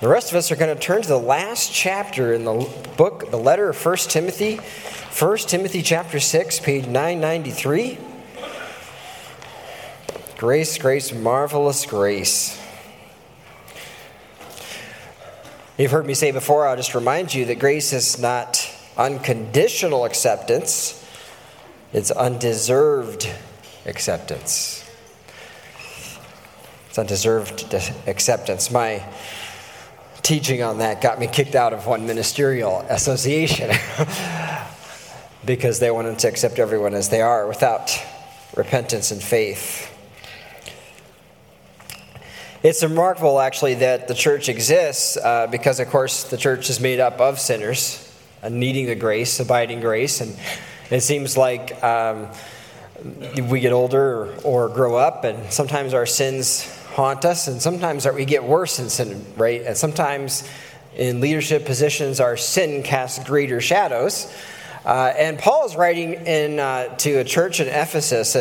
The rest of us are going to turn to the last chapter in the book, the letter of 1 Timothy. 1 Timothy chapter 6, page 993. Grace, grace, marvelous grace. You've heard me say before, I'll just remind you that grace is not unconditional acceptance. It's undeserved acceptance. It's undeserved acceptance. My teaching on that got me kicked out of one ministerial association because they wanted to accept everyone as they are without repentance and faith. It's remarkable, actually, that the church exists because, of course, the church is made up of sinners needing the grace, abiding grace, and it seems like we get older or grow up, and sometimes our sins haunt us, and sometimes we get worse in sin, right? And sometimes in leadership positions, our sin casts greater shadows. And Paul is writing to a church in Ephesus.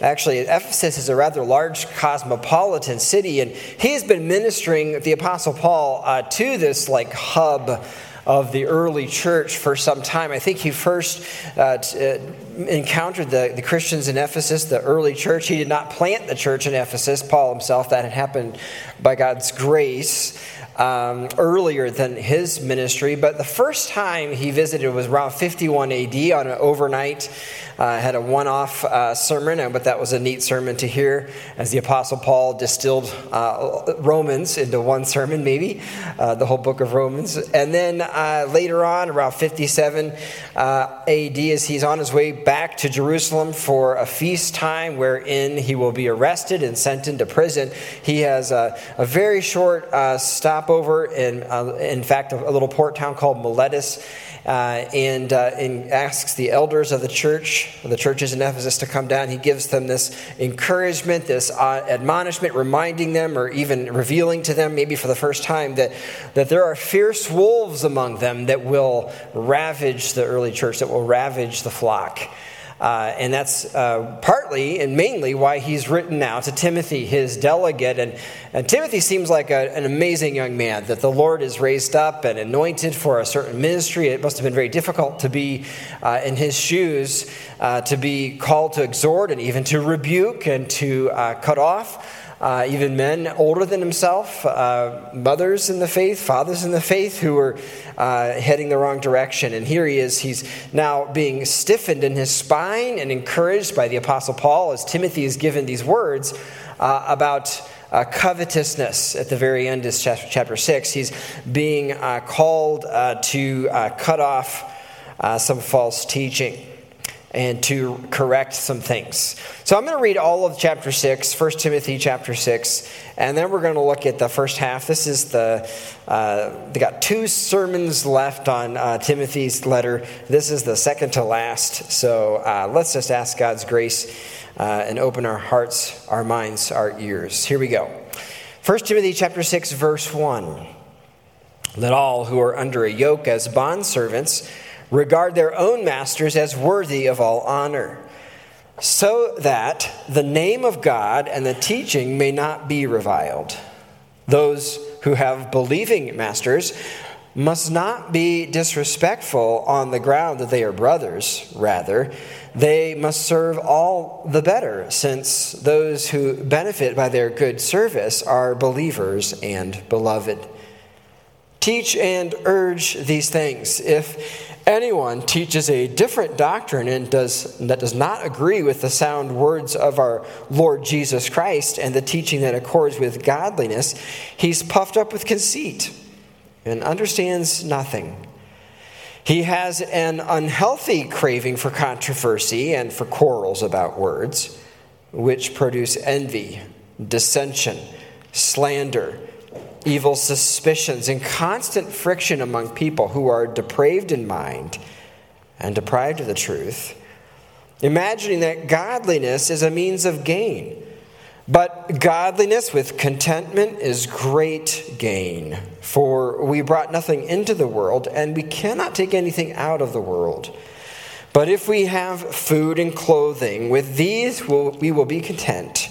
Actually, Ephesus is a rather large cosmopolitan city, and he's been ministering, the Apostle Paul, to this hub of the early church for some time. I think he first encountered the Christians in Ephesus, the early church. He did not plant the church in Ephesus, Paul himself. That had happened by God's grace earlier than his ministry. But the first time he visited was around 51 AD on an overnight. Had a one-off sermon, but that was a neat sermon to hear as the Apostle Paul distilled Romans into one sermon, maybe, the whole book of Romans. And then later on, around 57 AD, as he's on his way back to Jerusalem for a feast time wherein he will be arrested and sent into prison, he has a very short stopover in fact, a little port town called Miletus, and asks the elders of the churches in Ephesus to come down. He gives them this encouragement, this admonishment, reminding them or even revealing to them, maybe for the first time, that there are fierce wolves among them that will ravage the early church, that will ravage the flock. And that's partly and mainly why he's written now to Timothy, his delegate. And Timothy seems like an amazing young man that the Lord has raised up and anointed for a certain ministry. It must have been very difficult to be in his shoes, to be called to exhort and even to rebuke and to cut off. Even men older than himself, mothers in the faith, fathers in the faith who were heading the wrong direction. And here he is. He's now being stiffened in his spine and encouraged by the Apostle Paul as Timothy is given these words about covetousness. At the very end of chapter 6, he's being called to cut off some false teaching and to correct some things. So I'm going to read all of chapter 6, 1 Timothy chapter 6, and then we're going to look at the first half. This is they got two sermons left on Timothy's letter. This is the second to last. So let's just ask God's grace and open our hearts, our minds, our ears. Here we go. 1 Timothy chapter 6, verse 1. Let all who are under a yoke as bondservants regard their own masters as worthy of all honor, so that the name of God and the teaching may not be reviled. Those who have believing masters must not be disrespectful on the ground that they are brothers. Rather, they must serve all the better, since those who benefit by their good service are believers and beloved. Teach and urge these things. If anyone teaches a different doctrine and does not agree with the sound words of our Lord Jesus Christ and the teaching that accords with godliness, he's puffed up with conceit and understands nothing. He has an unhealthy craving for controversy and for quarrels about words, which produce envy, dissension, slander, evil suspicions, and constant friction among people who are depraved in mind and deprived of the truth, imagining that godliness is a means of gain. But godliness with contentment is great gain, for we brought nothing into the world, and we cannot take anything out of the world. But if we have food and clothing, with these we will be content.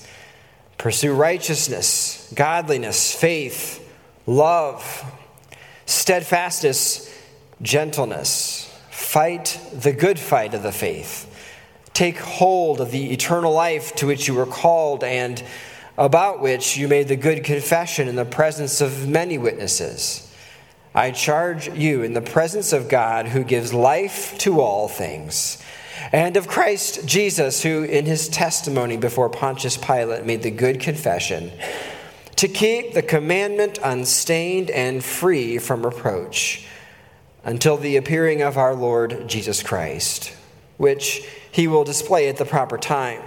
Pursue righteousness, godliness, faith, love, steadfastness, gentleness. Fight the good fight of the faith. Take hold of the eternal life to which you were called and about which you made the good confession in the presence of many witnesses. I charge you in the presence of God, who gives life to all things, and of Christ Jesus, who in his testimony before Pontius Pilate made the good confession, to keep the commandment unstained and free from reproach, until the appearing of our Lord Jesus Christ, which he will display at the proper time.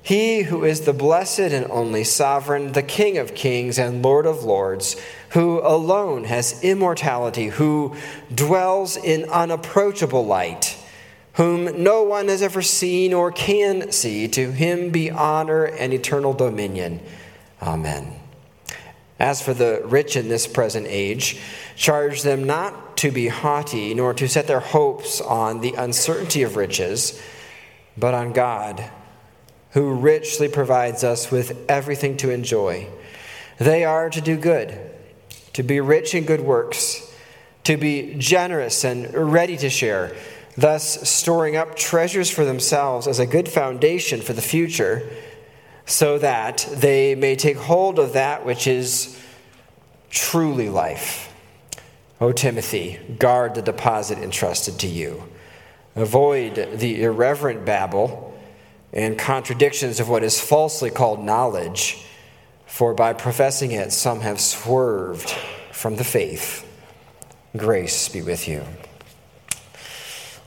He who is the blessed and only sovereign, the King of kings and Lord of lords, who alone has immortality, who dwells in unapproachable light, whom no one has ever seen or can see, to him be honor and eternal dominion. Amen. As for the rich in this present age, charge them not to be haughty, nor to set their hopes on the uncertainty of riches, but on God, who richly provides us with everything to enjoy. They are to do good, to be rich in good works, to be generous and ready to share, thus storing up treasures for themselves as a good foundation for the future, so that they may take hold of that which is truly life. O Timothy, guard the deposit entrusted to you. Avoid the irreverent babble and contradictions of what is falsely called knowledge, for by professing it, some have swerved from the faith. Grace be with you.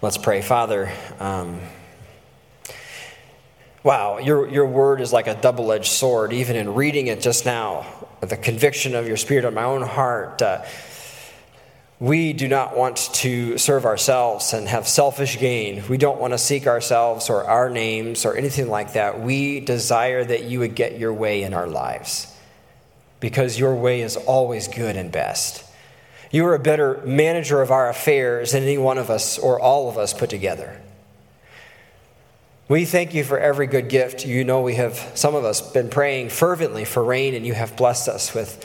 Let's pray. Father, wow, your word is like a double-edged sword. Even in reading it just now, the conviction of your Spirit on my own heart, we do not want to serve ourselves and have selfish gain. We don't want to seek ourselves or our names or anything like that. We desire that you would get your way in our lives, because your way is always good and best. You are a better manager of our affairs than any one of us or all of us put together. We thank you for every good gift. You know, we have, some of us, been praying fervently for rain, and you have blessed us with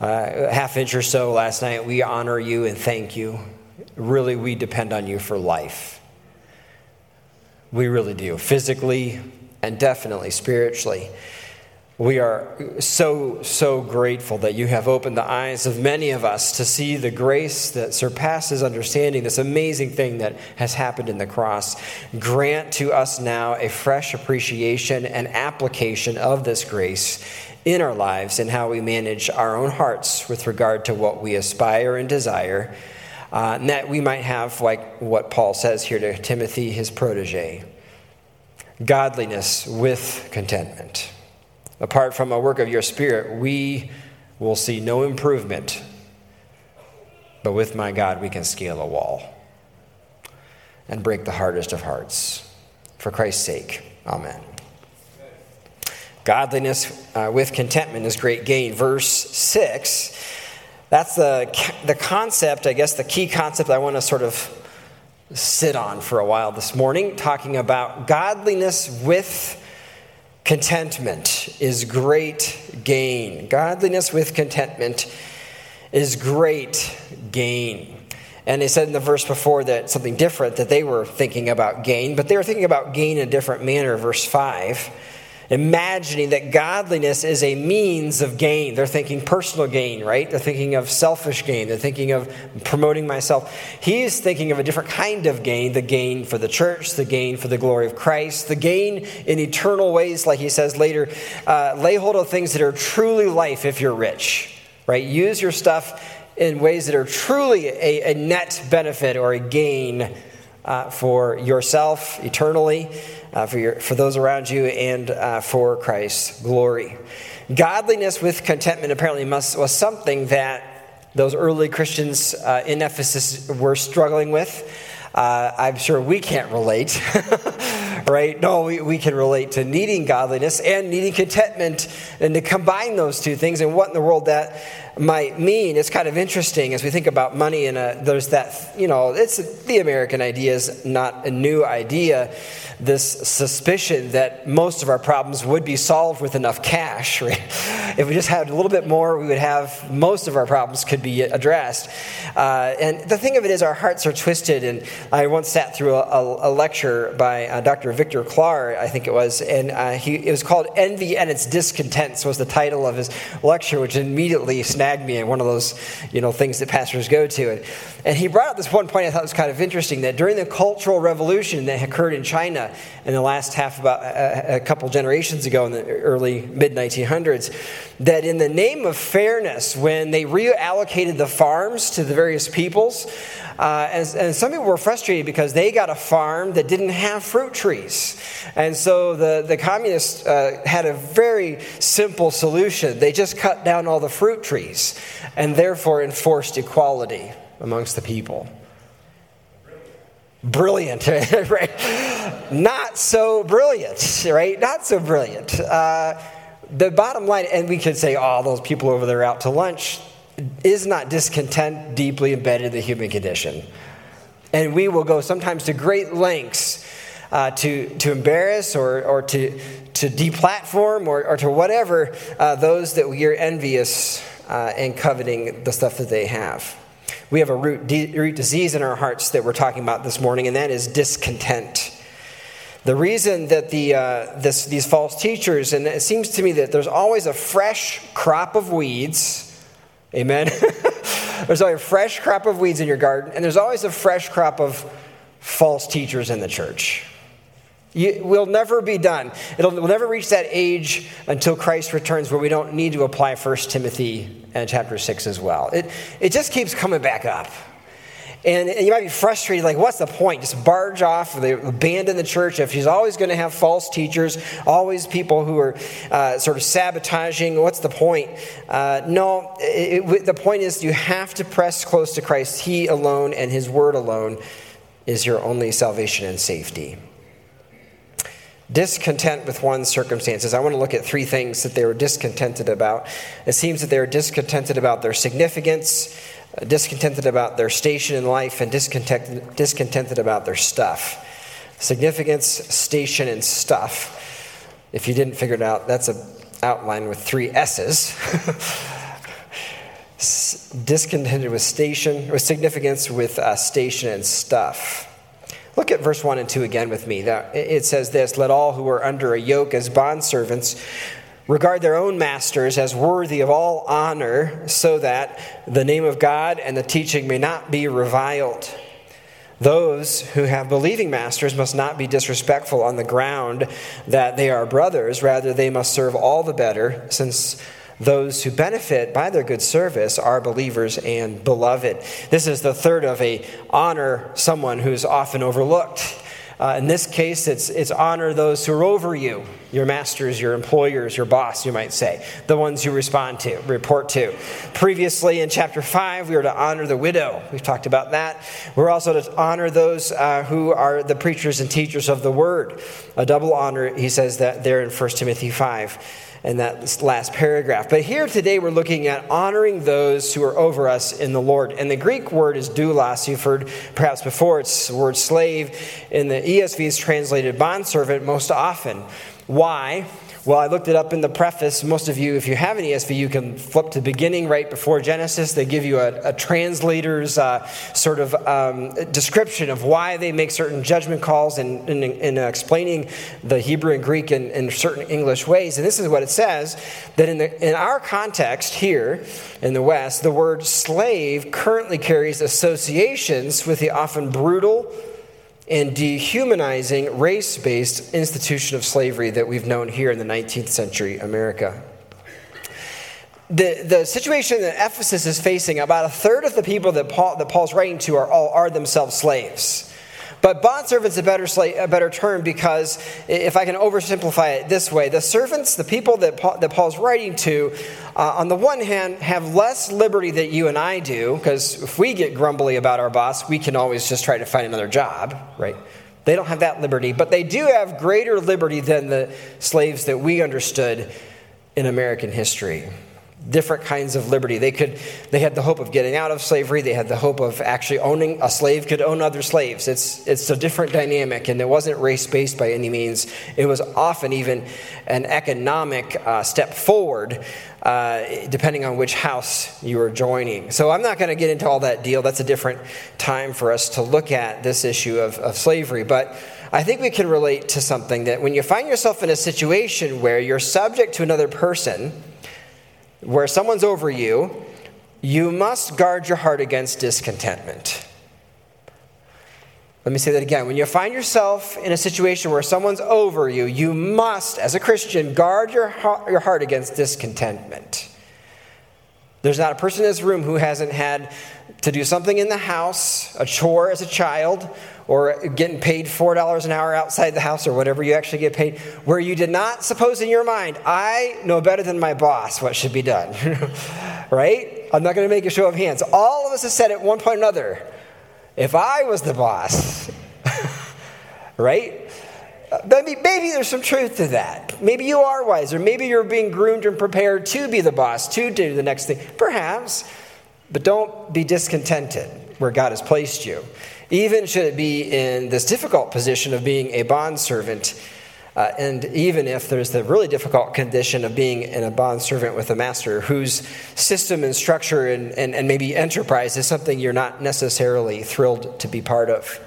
a half inch or so last night. We honor you and thank you. Really, we depend on you for life. We really do, physically and definitely spiritually. We are so grateful that you have opened the eyes of many of us to see the grace that surpasses understanding, this amazing thing that has happened in the cross. Grant to us now a fresh appreciation and application of this grace in our lives and how we manage our own hearts with regard to what we aspire and desire, and that we might have, like what Paul says here to Timothy, his protege, godliness with contentment. Apart from a work of your Spirit, we will see no improvement. But with my God, we can scale a wall and break the hardest of hearts. For Christ's sake, amen. Godliness with contentment is great gain. Verse 6, that's the concept, I guess the key concept I want to sort of sit on for a while this morning, talking about godliness with contentment is great gain. Godliness with contentment is great gain. And they said in the verse before that something different, that they were thinking about gain, but they were thinking about gain in a different manner. Verse 5, imagining that godliness is a means of gain. They're thinking personal gain, right? They're thinking of selfish gain. They're thinking of promoting myself. He is thinking of a different kind of gain, the gain for the church, the gain for the glory of Christ, the gain in eternal ways, like he says later, lay hold of things that are truly life if you're rich, right? Use your stuff in ways that are truly a net benefit or a gain for yourself eternally, for those around you, and for Christ's glory. Godliness with contentment apparently was something that those early Christians in Ephesus were struggling with. I'm sure we can't relate, right? No, we can relate to needing godliness and needing contentment, and to combine those two things and what in the world that might mean. It's kind of interesting as we think about money, and there's that, you know, it's the American idea is not a new idea, this suspicion that most of our problems would be solved with enough cash, right? If we just had a little bit more, we would have most of our problems could be addressed. And the thing of it is our hearts are twisted, and I once sat through a lecture by Dr. Victor Klar, I think it was, and it was called Envy and Its Discontents was the title of his lecture, which immediately snagged me in one of those, you know, things that pastors go to. And he brought up this one point I thought was kind of interesting, that during the Cultural Revolution that occurred in China in the last half, about a couple generations ago in the early, mid-1900s, that in the name of fairness, when they reallocated the farms to the various peoples, and some people were frustrated because they got a farm that didn't have fruit trees. And so the communists had a very simple solution. They just cut down all the fruit trees and therefore enforced equality amongst the people. Brilliant, right? Not so brilliant, right? Not so brilliant. The bottom line, and we could say, oh, those people over there out to lunch, is not discontent deeply embedded in the human condition. And we will go sometimes to great lengths to embarrass or to deplatform or to whatever those that we are envious and coveting the stuff that they have. We have a root disease in our hearts that we're talking about this morning, and that is discontent. The reason that these false teachers, and it seems to me that there's always a fresh crop of weeds. Amen? There's always a fresh crop of weeds in your garden, and there's always a fresh crop of false teachers in the church. We'll never be done. We'll never reach that age until Christ returns where we don't need to apply 1 Timothy and chapter 6 as well. It just keeps coming back up. And you might be frustrated, like, what's the point? Just barge off, they abandon the church. If she's always going to have false teachers, always people who are sort of sabotaging, what's the point? No, the point is you have to press close to Christ. He alone and his word alone is your only salvation and safety. Discontent with one's circumstances. I want to look at three things that they were discontented about. It seems that they were discontented about their significance, discontented about their station in life, and discontented about their stuff. Significance, station, and stuff. If you didn't figure it out, that's an outline with three S's. Discontented with station, with significance, with station and stuff. Look at verse 1 and 2 again with me. It says this, "Let all who are under a yoke as bondservants regard their own masters as worthy of all honor, so that the name of God and the teaching may not be reviled. Those who have believing masters must not be disrespectful on the ground that they are brothers. Rather, they must serve all the better, since those who benefit by their good service are believers and beloved." This is the third of a honor someone who's often overlooked. In this case, it's honor those who are over you, your masters, your employers, your boss, you might say, the ones you respond to, report to. Previously in chapter 5, we were to honor the widow. We've talked about that. We're also to honor those who are the preachers and teachers of the word. A double honor, he says that there in 1 Timothy 5. In that last paragraph. But here today we're looking at honoring those who are over us in the Lord. And the Greek word is doulos. You've heard perhaps before, it's the word slave. In the ESV is translated bondservant most often. Why? Well, I looked it up in the preface. Most of you, if you have an ESV, you can flip to the beginning right before Genesis. They give you a translator's sort of description of why they make certain judgment calls in explaining the Hebrew and Greek in certain English ways. And this is what it says, that in our context here in the West, the word slave currently carries associations with the often brutal and dehumanizing race-based institution of slavery that we've known here in the 19th century America. The situation that Ephesus is facing, about a third of the people that Paul's writing to are themselves slaves. But bondservant's a better term, because if I can oversimplify it this way, the servants, the people that Paul's writing to, on the one hand, have less liberty than you and I do, because if we get grumbly about our boss, we can always just try to find another job, right? They don't have that liberty, but they do have greater liberty than the slaves that we understood in American history. Different kinds of liberty. They had the hope of getting out of slavery. They had the hope of actually owning. A slave could own other slaves. It's a different dynamic, and it wasn't race-based by any means. It was often even an economic step forward, depending on which house you were joining. So I'm not going to get into all that deal. That's a different time for us to look at this issue of slavery. But I think we can relate to something that when you find yourself in a situation where you're subject to another person, where someone's over you, you must guard your heart against discontentment. Let me say that again. When you find yourself in a situation where someone's over you, you must, as a Christian, guard your heart against discontentment. There's not a person in this room who hasn't had to do something in the house, a chore as a child, or getting paid $4 an hour outside the house, or whatever you actually get paid, where you did not suppose in your mind, I know better than my boss what should be done, right? I'm not going to make a show of hands. All of us have said at one point or another, if I was the boss, right? Maybe there's some truth to that. Maybe you are wiser. Maybe you're being groomed and prepared to be the boss, to do the next thing. Perhaps, but don't be discontented where God has placed you. Even should it be in this difficult position of being a bondservant, and even if there's the really difficult condition of being in a bondservant with a master whose system and structure and maybe enterprise is something you're not necessarily thrilled to be part of.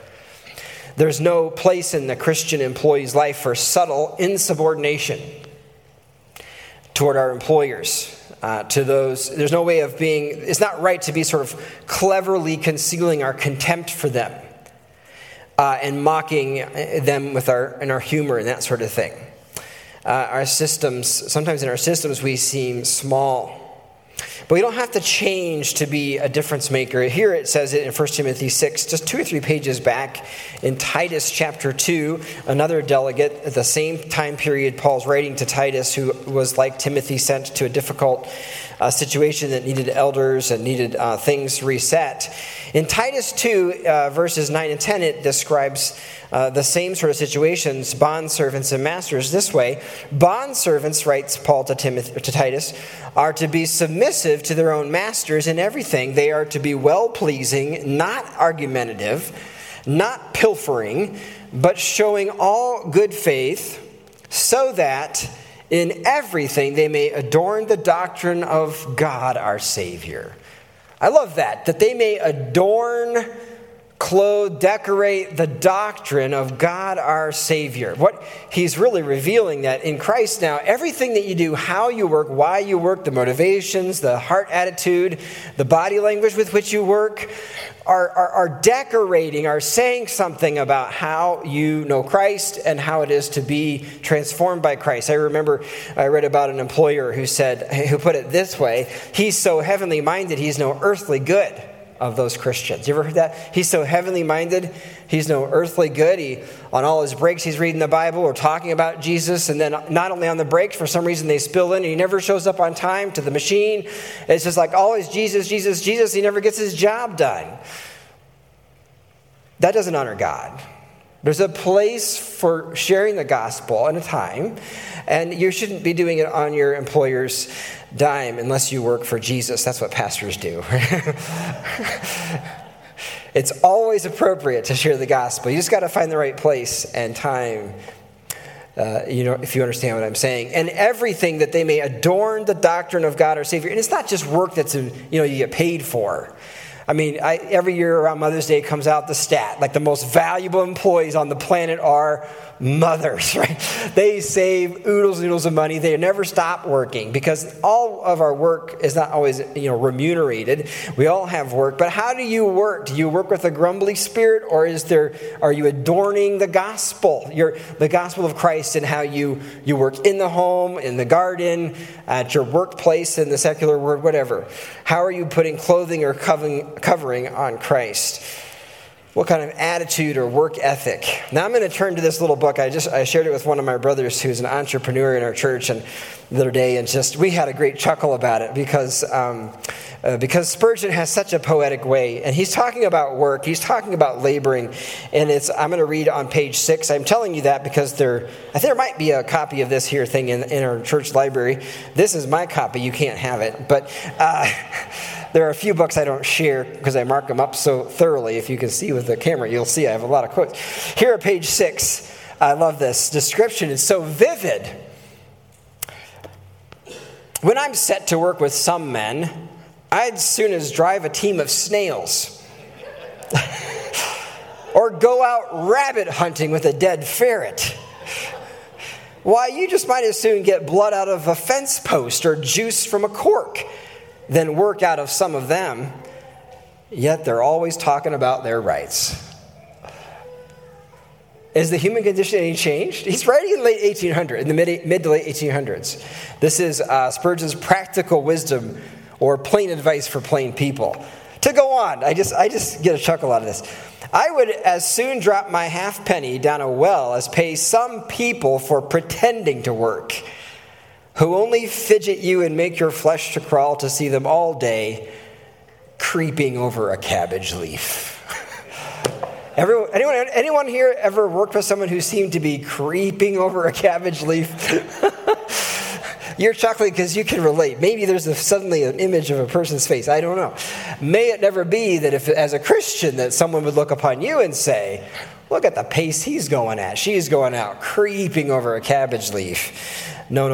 There's no place in the Christian employee's life for subtle insubordination toward our employers. To those, there's no way of being, it's not right to be sort of cleverly concealing our contempt for them and mocking them with our humor and that sort of thing. Sometimes in our systems we seem small. But we don't have to change to be a difference maker. Here it says it in 1 Timothy 6, just 2 or 3 pages back. In Titus chapter 2, another delegate at the same time period Paul's writing to Titus, who was like Timothy, sent to a difficult situation that needed elders and needed things reset. In Titus 2, verses 9 and 10, it describes the same sort of situations, bondservants and masters, this way. Bondservants, writes Paul to Titus, are to be submissive to their own masters in everything. They are to be well-pleasing, not argumentative, not pilfering, but showing all good faith, so that in everything they may adorn the doctrine of God our Savior. I love that they may adorn, clothe, decorate the doctrine of God our Savior. What he's really revealing that in Christ now, everything that you do, how you work, why you work, the motivations, the heart attitude, the body language with which you work, are decorating, are saying something about how you know Christ and how it is to be transformed by Christ. I remember I read about an employer who put it this way, he's so heavenly minded, he's no earthly good. Of those Christians. You ever heard that? He's so heavenly minded, he's no earthly good. On all his breaks, he's reading the Bible or talking about Jesus, and then not only on the breaks, for some reason they spill in, and he never shows up on time to the machine. It's just like always Jesus, Jesus, Jesus, he never gets his job done. That doesn't honor God. There's a place for sharing the gospel and a time, and you shouldn't be doing it on your employer's dime unless you work for Jesus. That's what pastors do. It's always appropriate to share the gospel. You just got to find the right place and time, if you understand what I'm saying. And everything that they may adorn the doctrine of God our Savior. And it's not just work that's, you get paid for. I mean, every year around Mother's Day comes out the stat, like the most valuable employees on the planet are mothers, right? They save oodles and oodles of money. They never stop working because all of our work is not always, remunerated. We all have work, but how do you work? Do you work with a grumbly spirit, or are you adorning the gospel, the gospel of Christ, and how you work in the home, in the garden, at your workplace, in the secular world, whatever? How are you putting clothing or covering on Christ? what kind of attitude or work ethic. Now I'm going to turn to this little book. I shared it with one of my brothers who's an entrepreneur in our church and the other day, and just we had a great chuckle about it because Spurgeon has such a poetic way, and he's talking about work, he's talking about laboring, and it's I'm going to read on page 6. I'm telling you that because there might be a copy of this here thing in our church library. This is my copy. You can't have it, but there are a few books I don't share because I mark them up so thoroughly. If you can see with the camera, you'll see I have a lot of quotes. Here at page 6, I love this description. It's so vivid. When I'm set to work with some men, I'd soon as drive a team of snails or go out rabbit hunting with a dead ferret. Why, you just might as soon get blood out of a fence post or juice from a cork than work out of some of them, yet they're always talking about their rights. Is the human condition any changed? He's writing in the mid to late 1800s. This is Spurgeon's practical wisdom, or plain advice for plain people. To go on, I just get a chuckle out of this. I would as soon drop my halfpenny down a well as pay some people for pretending to work, who only fidget you and make your flesh to crawl to see them all day creeping over a cabbage leaf. Anyone here ever worked with someone who seemed to be creeping over a cabbage leaf? You're chuckling because you can relate. Maybe there's suddenly an image of a person's face. I don't know. May it never be that if, as a Christian, that someone would look upon you and say, look at the pace he's going at. She's going out, creeping over a cabbage leaf. No.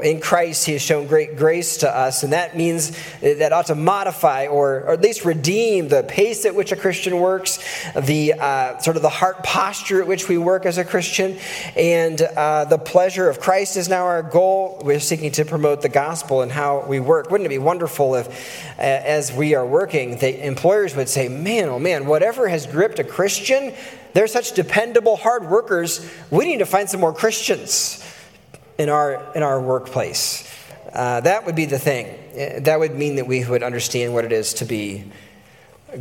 In Christ, he has shown great grace to us, and that means that ought to modify or at least redeem the pace at which a Christian works, the sort of the heart posture at which we work as a Christian, and the pleasure of Christ is now our goal. We're seeking to promote the gospel and how we work. Wouldn't it be wonderful if, as we are working, the employers would say, man, oh man, whatever has gripped a Christian, they're such dependable, hard workers, we need to find some more Christians in our workplace. That would be the thing. That would mean that we would understand what it is to be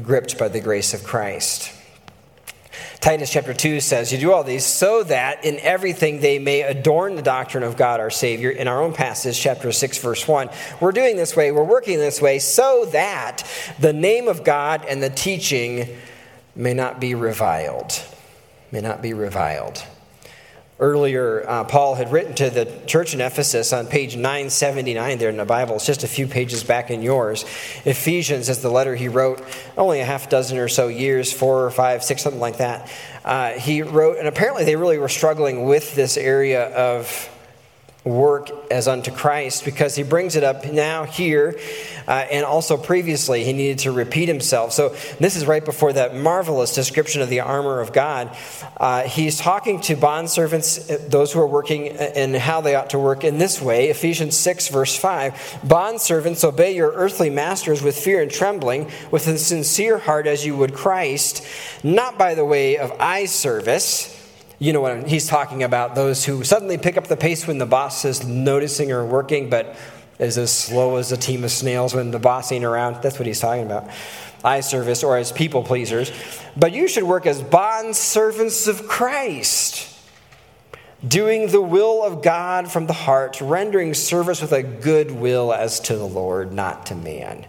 gripped by the grace of Christ. Titus chapter 2 says, you do all these so that in everything they may adorn the doctrine of God our Savior. In our own passage, chapter 6, verse 1, we're doing this way, we're working this way so that the name of God and the teaching may not be reviled. May not be reviled. Earlier, Paul had written to the church in Ephesus on page 979 there in the Bible. It's just a few pages back in yours. Ephesians is the letter he wrote only a half dozen or so years, 4 or 5, 6, something like that. He wrote, and apparently they really were struggling with this area of work as unto Christ, because he brings it up now here, and also previously he needed to repeat himself. So this is right before that marvelous description of the armor of God. He's talking to bondservants, those who are working, and how they ought to work in this way. Ephesians 6 verse 5, bondservants, obey your earthly masters with fear and trembling, with a sincere heart as you would Christ, not by the way of eye service. You know what he's talking about, those who suddenly pick up the pace when the boss is noticing or working, but is as slow as a team of snails when the boss ain't around. That's what he's talking about. Eye service, or as people pleasers. But you should work as bond servants of Christ, doing the will of God from the heart, rendering service with a good will as to the Lord, not to man.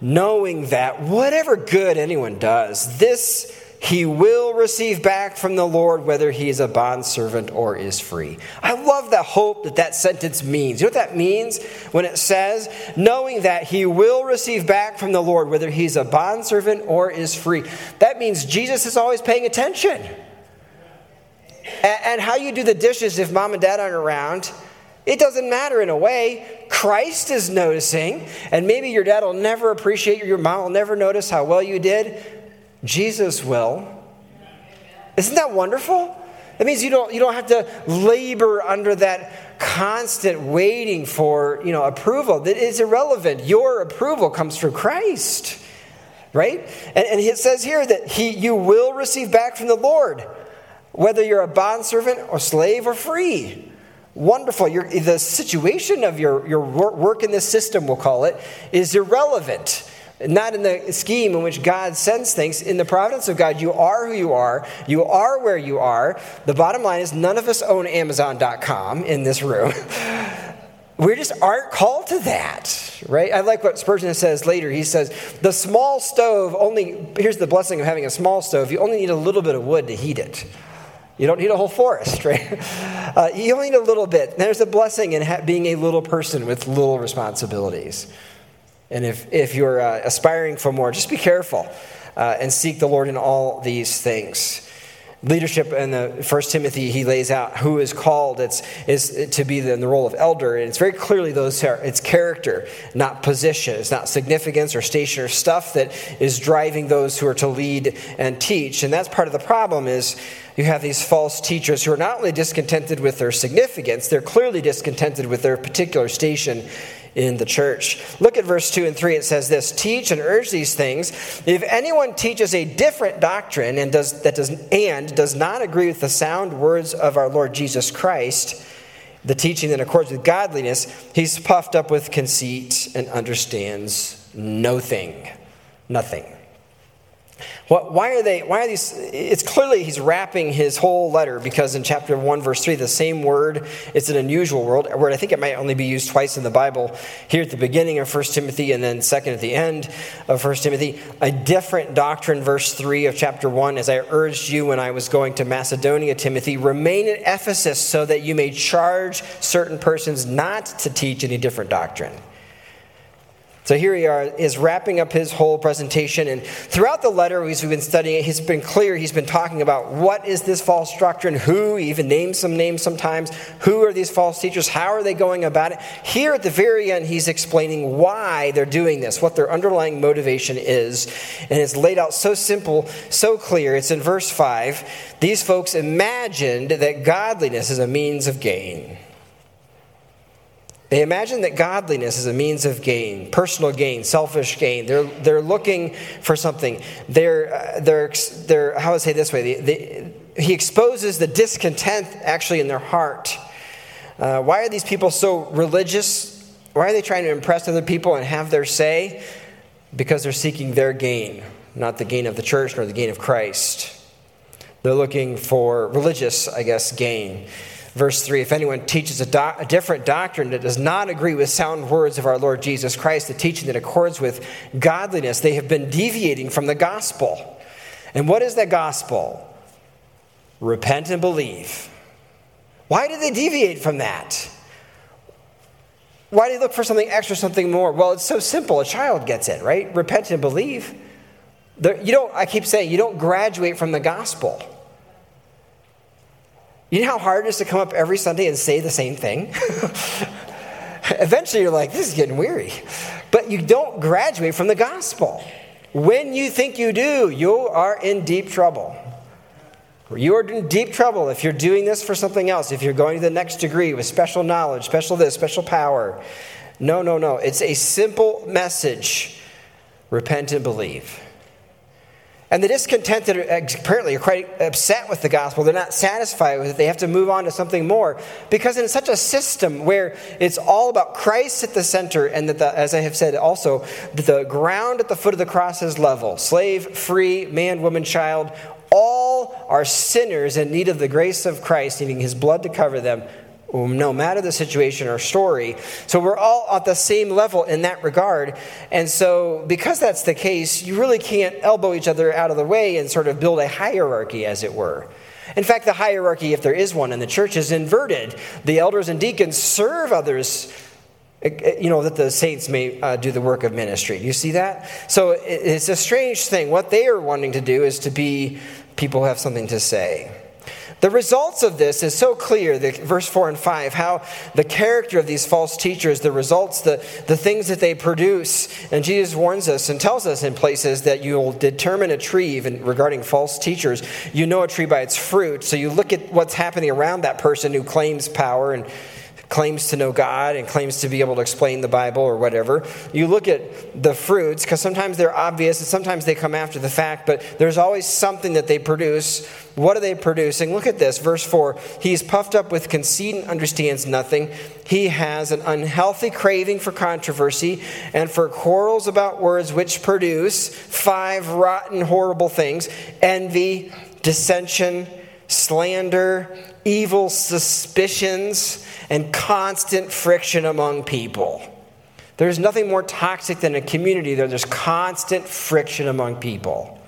Knowing that whatever good anyone does, this he will receive back from the Lord, whether he is a bondservant or is free. I love the hope that sentence means. You know what that means when it says, knowing that he will receive back from the Lord, whether he's a bondservant or is free. That means Jesus is always paying attention. And how you do the dishes if mom and dad aren't around, it doesn't matter in a way. Christ is noticing, and maybe your dad will never appreciate you, your mom will never notice how well you did. Jesus will. Isn't that wonderful? That means you don't have to labor under that constant waiting for, approval. That is irrelevant. Your approval comes through Christ, right? And it says here that you will receive back from the Lord, whether you're a bondservant or slave or free. Wonderful. The situation of your work in this system, we'll call it, is irrelevant. Not in the scheme in which God sends things. In the providence of God, you are who you are. You are where you are. The bottom line is none of us own Amazon.com in this room. We just aren't called to that, right? I like what Spurgeon says later. He says, the small stove only, here's the blessing of having a small stove, you only need a little bit of wood to heat it. You don't need a whole forest, right? You only need a little bit. And there's a blessing in being a little person with little responsibilities. And if you're aspiring for more, just be careful and seek the Lord in all these things. Leadership in the First Timothy, he lays out who is called. It's to be in the role of elder, and it's very clearly those. It's character, not position. It's not significance or station or stuff that is driving those who are to lead and teach. And that's part of the problem is you have these false teachers who are not only discontented with their significance, they're clearly discontented with their particular station in the church. Look at verse 2 and 3. It says this, teach and urge these things. If anyone teaches a different doctrine and does not agree with the sound words of our Lord Jesus Christ, the teaching that accords with godliness, he's puffed up with conceit and understands nothing. Why are these? It's clearly he's wrapping his whole letter because in chapter 1, verse 3, the same word, it's an unusual word. I think it might only be used twice in the Bible, here at the beginning of 1 Timothy and then second at the end of 1 Timothy. A different doctrine, verse 3 of chapter 1, as I urged you when I was going to Macedonia, Timothy, remain at Ephesus so that you may charge certain persons not to teach any different doctrine. So here he is wrapping up his whole presentation. And throughout the letter, as we've been studying it, he's been clear. He's been talking about what is this false doctrine, who, he even names some names sometimes, who are these false teachers, how are they going about it. Here at the very end, he's explaining why they're doing this, what their underlying motivation is. And it's laid out so simple, so clear. It's in verse 5. These folks imagined that godliness is a means of gain. They imagine that godliness is a means of gain, personal gain, selfish gain. They're looking for something. They're how do I say it this way? He exposes the discontent actually in their heart. Why are these people so religious? Why are they trying to impress other people and have their say? Because they're seeking their gain, not the gain of the church nor the gain of Christ. They're looking for religious, I guess, gain. Verse 3, if anyone teaches a different doctrine that does not agree with sound words of our Lord Jesus Christ, the teaching that accords with godliness, they have been deviating from the gospel. And what is the gospel? Repent and believe. Why did they deviate from that? Why do they look for something extra, something more? Well, it's so simple. A child gets it, right? Repent and believe. I keep saying, you don't graduate from the gospel. You know how hard it is to come up every Sunday and say the same thing? Eventually you're like, this is getting weary. But you don't graduate from the gospel. When you think you do, you are in deep trouble. You are in deep trouble if you're doing this for something else, if you're going to the next degree with special knowledge, special this, special power. No. It's a simple message. Repent and believe. And the discontented apparently are quite upset with the gospel. They're not satisfied with it. They have to move on to something more. Because in such a system where it's all about Christ at the center, and that, as I have said also, that the ground at the foot of the cross is level. Slave, free, man, woman, child, all are sinners in need of the grace of Christ, needing his blood to cover them, no matter the situation or story. So we're all at the same level in that regard. And so because that's the case, you really can't elbow each other out of the way and sort of build a hierarchy, as it were. In fact, the hierarchy, if there is one in the church, is inverted. The elders and deacons serve others, you know, that the saints may do the work of ministry. You see that? So it's a strange thing. What they are wanting to do is to be people who have something to say. The results of this is so clear, verse 4 and 5, how the character of these false teachers, the results, the things that they produce. And Jesus warns us and tells us in places that you'll determine a tree, even regarding false teachers. You know a tree by its fruit. So you look at what's happening around that person who claims power and claims to know God and claims to be able to explain the Bible or whatever. You look at the fruits, because sometimes they're obvious and sometimes they come after the fact, but there's always something that they produce. What are they producing? Look at this, verse 4. He's puffed up with conceit and understands nothing. He has an unhealthy craving for controversy and for quarrels about words, which produce 5 rotten, horrible things: envy, dissension, slander, evil suspicions, and constant friction among people. There's nothing more toxic than a community where there's constant friction among people.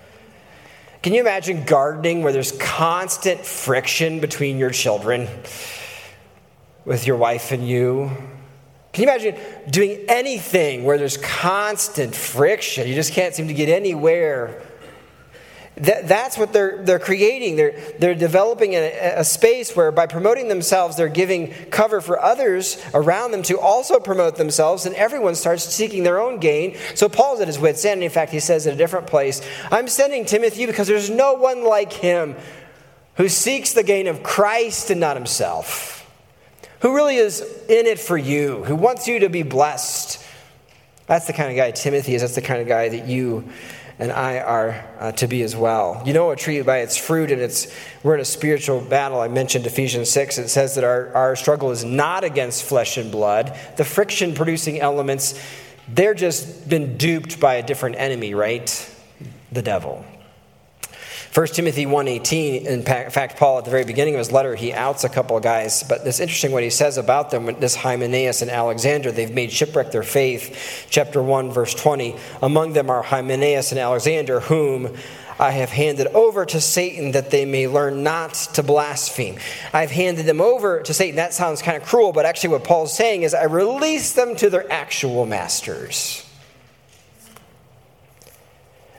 Can you imagine gardening where there's constant friction between your children, with your wife and you? Can you imagine doing anything where there's constant friction? You just can't seem to get anywhere. That's what they're creating. They're developing a space where by promoting themselves, they're giving cover for others around them to also promote themselves, and everyone starts seeking their own gain. So Paul's at his wit's end. In fact, he says at a different place, I'm sending Timothy because there's no one like him who seeks the gain of Christ and not himself, who really is in it for you, who wants you to be blessed. That's the kind of guy Timothy is. That's the kind of guy that you and I are to be as well. You know a tree by its fruit, and we're in a spiritual battle. I mentioned Ephesians 6. It says that our struggle is not against flesh and blood. The friction-producing elements, they're just been duped by a different enemy, right? The devil. 1 Timothy 1:18, in fact, Paul, at the very beginning of his letter, he outs a couple of guys, but it's interesting what he says about them, this Hymenaeus and Alexander. They've made shipwreck their faith. Chapter 1, verse 20, among them are Hymenaeus and Alexander, whom I have handed over to Satan that they may learn not to blaspheme. I've handed them over to Satan. That sounds kind of cruel, but actually what Paul's saying is I release them to their actual masters.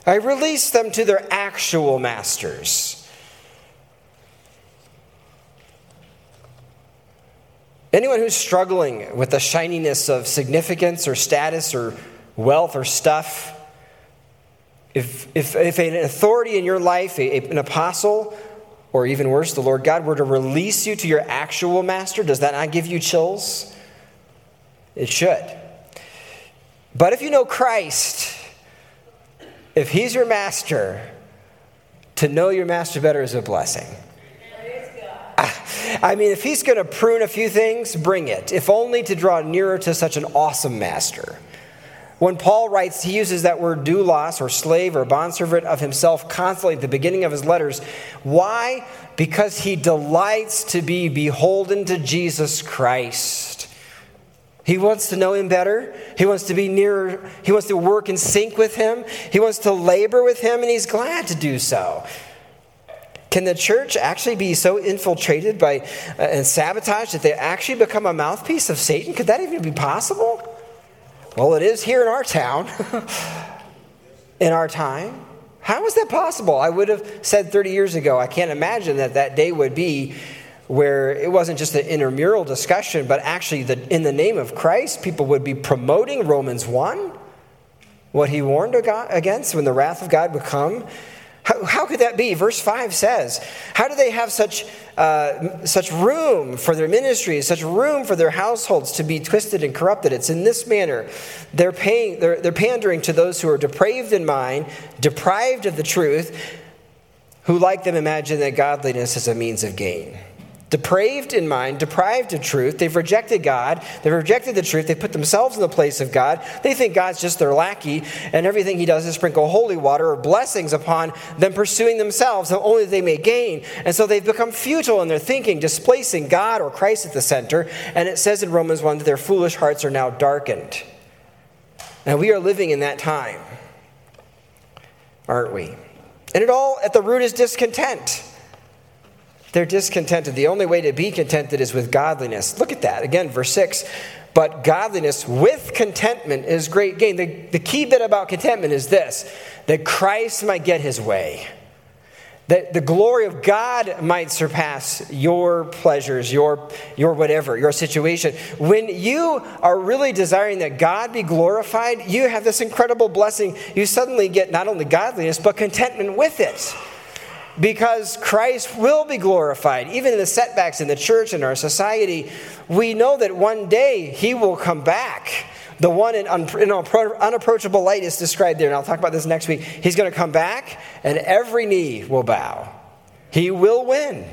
I release them to their actual masters. Anyone who's struggling with the shininess of significance or status or wealth or stuff, if an authority in your life, an apostle, or even worse, the Lord God, were to release you to your actual master, does that not give you chills? It should. But if you know Christ, if he's your master, to know your master better is a blessing. I mean, if he's going to prune a few things, bring it, if only to draw nearer to such an awesome master. When Paul writes, he uses that word doulos, or slave, or bondservant of himself constantly at the beginning of his letters. Why? Because he delights to be beholden to Jesus Christ. He wants to know him better. He wants to be nearer. He wants to work in sync with him. He wants to labor with him, and he's glad to do so. Can the church actually be so infiltrated by and sabotaged that they actually become a mouthpiece of Satan? Could that even be possible? Well, it is here in our town, in our time. How is that possible? I would have said 30 years ago, I can't imagine that day would be where it wasn't just an intramural discussion, but actually in the name of Christ, people would be promoting Romans 1, what he warned against when the wrath of God would come. How could that be? Verse 5 says, how do they have such room for their ministries, such room for their households to be twisted and corrupted? It's in this manner. They're pandering to those who are depraved in mind, deprived of the truth, who like them imagine that godliness is a means of gain. Depraved in mind, deprived of truth. They've rejected God. They've rejected the truth. They put themselves in the place of God. They think God's just their lackey, and everything he does is sprinkle holy water or blessings upon them, pursuing themselves, so only they may gain. And so they've become futile in their thinking, displacing God or Christ at the center. And it says in Romans 1 that their foolish hearts are now darkened. And we are living in that time, aren't we? And it all at the root is discontent. They're discontented. The only way to be contented is with godliness. Look at that. Again, verse 6. But godliness with contentment is great gain. The key bit about contentment is this: that Christ might get his way, that the glory of God might surpass your pleasures, your whatever, your situation. When you are really desiring that God be glorified, you have this incredible blessing. You suddenly get not only godliness, but contentment with it. because Christ will be glorified. Even in the setbacks in the church and our society, we know that one day he will come back. The one in unapproachable light is described there, and I'll talk about this next week. He's going to come back, and every knee will bow. He will win.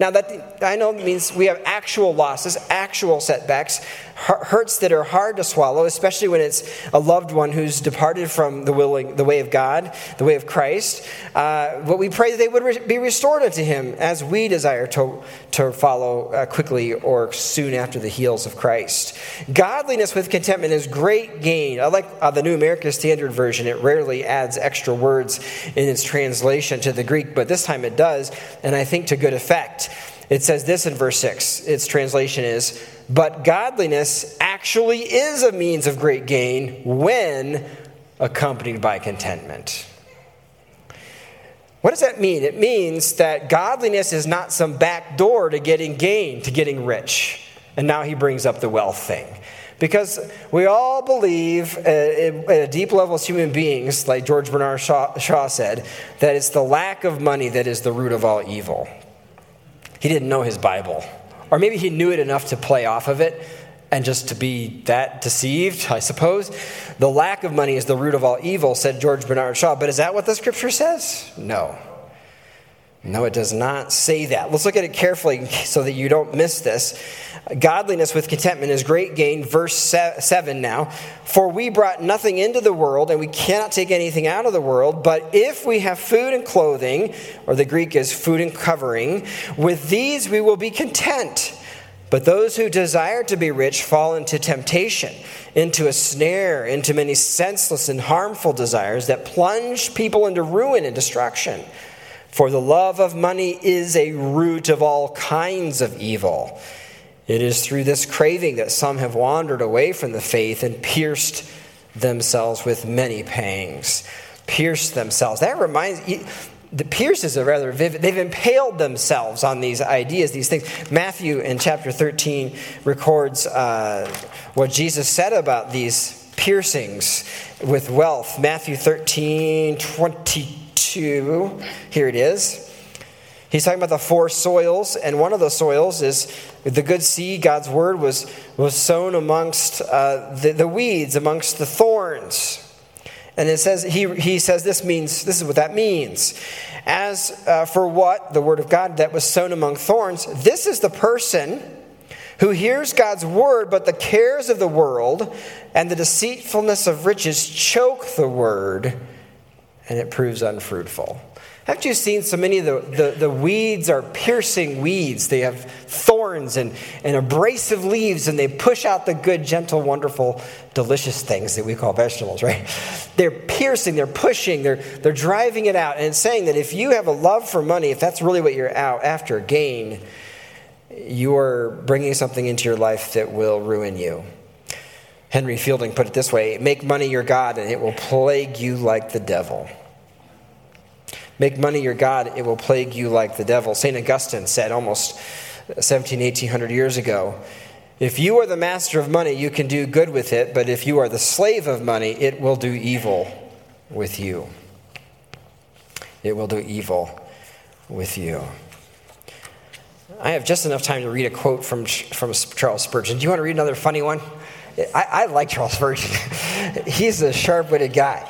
Now, that I know means we have actual losses, actual setbacks, hurts that are hard to swallow, especially when it's a loved one who's departed from the way of God, the way of Christ. But we pray that they would be restored unto him as we desire to follow quickly or soon after the heels of Christ. Godliness with contentment is great gain. I like the New American Standard Version. It rarely adds extra words in its translation to the Greek, but this time it does, and I think to good effect. It says this in verse 6. Its translation is, but godliness actually is a means of great gain when accompanied by contentment. What does that mean? It means that godliness is not some back door to getting gain, to getting rich. And now he brings up the wealth thing. Because we all believe at a deep level as human beings, like George Bernard Shaw said, that it's the lack of money that is the root of all evil. He didn't know his Bible. Or maybe he knew it enough to play off of it and just to be that deceived, I suppose. The lack of money is the root of all evil, said George Bernard Shaw. But is that what the scripture says? No. No, it does not say that. Let's look at it carefully so that you don't miss this. Godliness with contentment is great gain. Verse 7 now. For we brought nothing into the world, and we cannot take anything out of the world. But if we have food and clothing, or the Greek is food and covering, with these we will be content. But those who desire to be rich fall into temptation, into a snare, into many senseless and harmful desires that plunge people into ruin and destruction. For the love of money is a root of all kinds of evil. It is through this craving that some have wandered away from the faith and pierced themselves with many pangs. Pierced themselves. That reminds you, the pierce is a rather vivid, they've impaled themselves on these ideas, these things. Matthew in chapter 13 records what Jesus said about these piercings with wealth. Matthew 13:22. Here it is. He's talking about the four soils, and one of the soils is the good seed. God's word was sown amongst the weeds, amongst the thorns. And it says he says this is what that means. As for what the word of God that was sown among thorns, this is the person who hears God's word, but the cares of the world and the deceitfulness of riches choke the word, and it proves unfruitful. Haven't you seen so many of the weeds are piercing weeds? They have thorns and abrasive leaves, and they push out the good, gentle, wonderful, delicious things that we call vegetables, right? They're piercing, they're pushing, they're driving it out. And it's saying that if you have a love for money, if that's really what you're out after, gain, you are bringing something into your life that will ruin you. Henry Fielding put it this way, make money your God and it will plague you like the devil. Make money your God, it will plague you like the devil. St. Augustine said almost 1,800 years ago, if you are the master of money, you can do good with it, but if you are the slave of money, it will do evil with you. It will do evil with you. I have just enough time to read a quote from Charles Spurgeon. Do you want to read another funny one? I like Charles Spurgeon. He's a sharp-witted guy.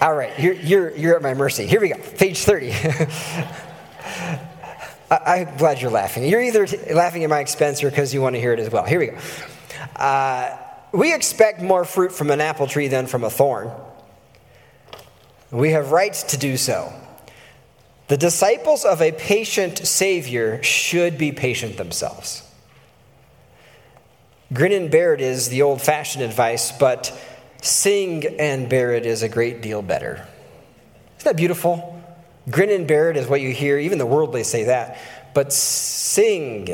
All right, you're at my mercy. Here we go, page 30. I'm glad you're laughing. You're either laughing at my expense or because you want to hear it as well. Here we go. We expect more fruit from an apple tree than from a thorn. We have rights to do so. The disciples of a patient Savior should be patient themselves. Grin and bear it is the old-fashioned advice, but sing and bear it is a great deal better. Isn't that beautiful? Grin and bear it is what you hear. Even the worldly say that. But sing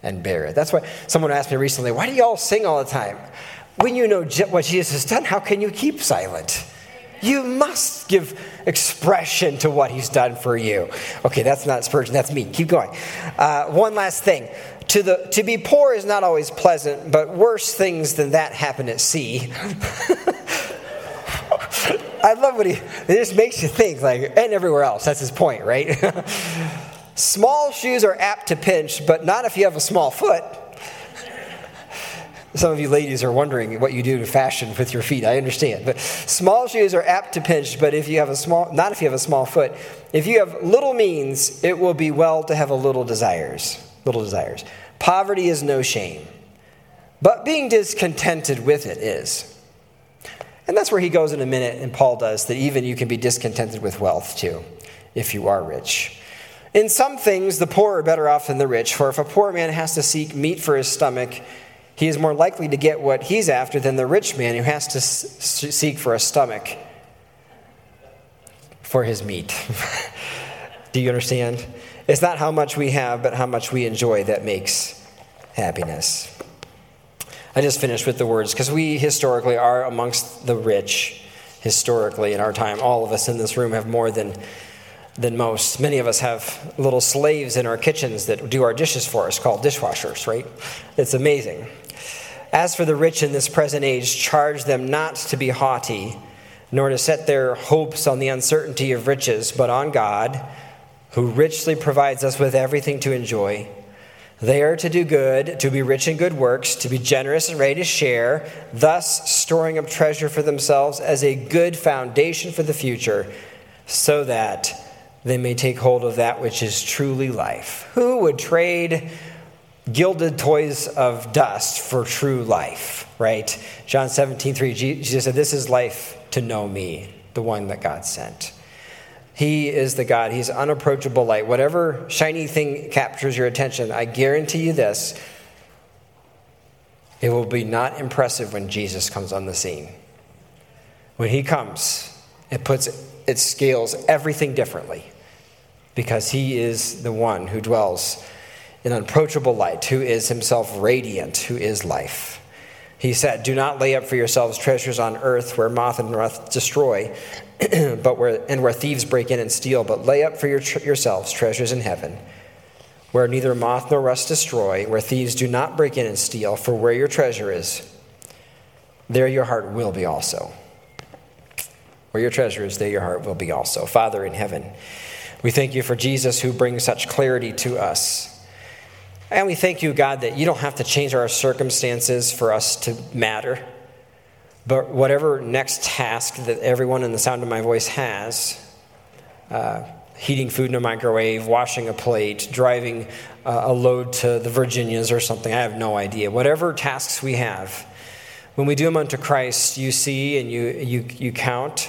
and bear it. That's why someone asked me recently, why do you all sing all the time? When you know what Jesus has done, how can you keep silent? You must give expression to what he's done for you. Okay, that's not Spurgeon, that's me. Keep going. One last thing. To be poor is not always pleasant, but worse things than that happen at sea. I love what it just makes you think, like, and everywhere else. That's his point, right? Small shoes are apt to pinch, but not if you have a small foot. Some of you ladies are wondering what you do to fashion with your feet. I understand. But small shoes are apt to pinch, but if you have a small foot. If you have little means, it will be well to have a little desires. Poverty is no shame, but being discontented with it is. And that's where he goes in a minute, and Paul does, that even you can be discontented with wealth too, if you are rich. In some things, the poor are better off than the rich, for if a poor man has to seek meat for his stomach, he is more likely to get what he's after than the rich man who has to seek for a stomach for his meat. Do you understand? It's not how much we have, but how much we enjoy that makes happiness. I just finished with the words, because we historically are amongst the rich, historically, in our time. All of us in this room have more than most. Many of us have little slaves in our kitchens that do our dishes for us, called dishwashers, right? It's amazing. As for the rich in this present age, charge them not to be haughty, nor to set their hopes on the uncertainty of riches, but on God, who richly provides us with everything to enjoy. They are to do good, to be rich in good works, to be generous and ready to share, thus storing up treasure for themselves as a good foundation for the future, so that they may take hold of that which is truly life. Who would trade gilded toys of dust for true life, right? John 17:3, Jesus said, "This is life, to know me, the one that God sent." He is the God. He's unapproachable light. Whatever shiny thing captures your attention, I guarantee you this, it will be not impressive when Jesus comes on the scene. When he comes, it scales everything differently, because he is the one who dwells in unapproachable light, who is himself radiant, who is life. He said, "Do not lay up for yourselves treasures on earth where moth and rust destroy, where thieves break in and steal, but lay up for yourselves treasures in heaven, where neither moth nor rust destroy, where thieves do not break in and steal, for where your treasure is, there your heart will be also." Where your treasure is, there your heart will be also. Father in heaven, we thank you for Jesus, who brings such clarity to us. And we thank you, God, that you don't have to change our circumstances for us to matter. But whatever next task that everyone in the sound of my voice has, heating food in a microwave, washing a plate, driving a load to the Virginias or something, I have no idea. Whatever tasks we have, when we do them unto Christ, you see and you count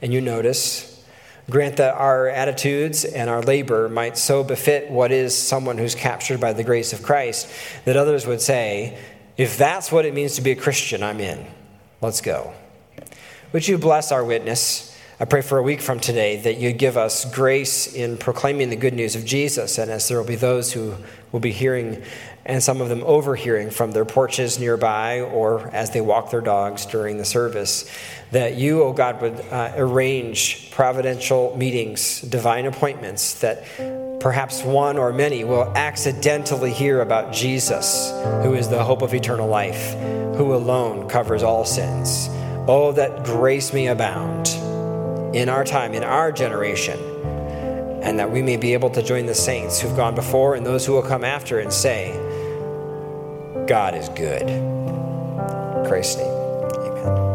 and you notice. Grant that our attitudes and our labor might so befit what is someone who's captured by the grace of Christ, that others would say, "If that's what it means to be a Christian, I'm in. Let's go." Would you bless our witness? I pray for a week from today that you give us grace in proclaiming the good news of Jesus, and as there will be those who will be hearing, and some of them overhearing from their porches nearby or as they walk their dogs during the service, that you, oh God, would arrange providential meetings, divine appointments, that perhaps one or many will accidentally hear about Jesus, who is the hope of eternal life, who alone covers all sins. Oh, that grace may abound in our time, in our generation, and that we may be able to join the saints who've gone before and those who will come after and say, "God is good." In Christ's name, amen.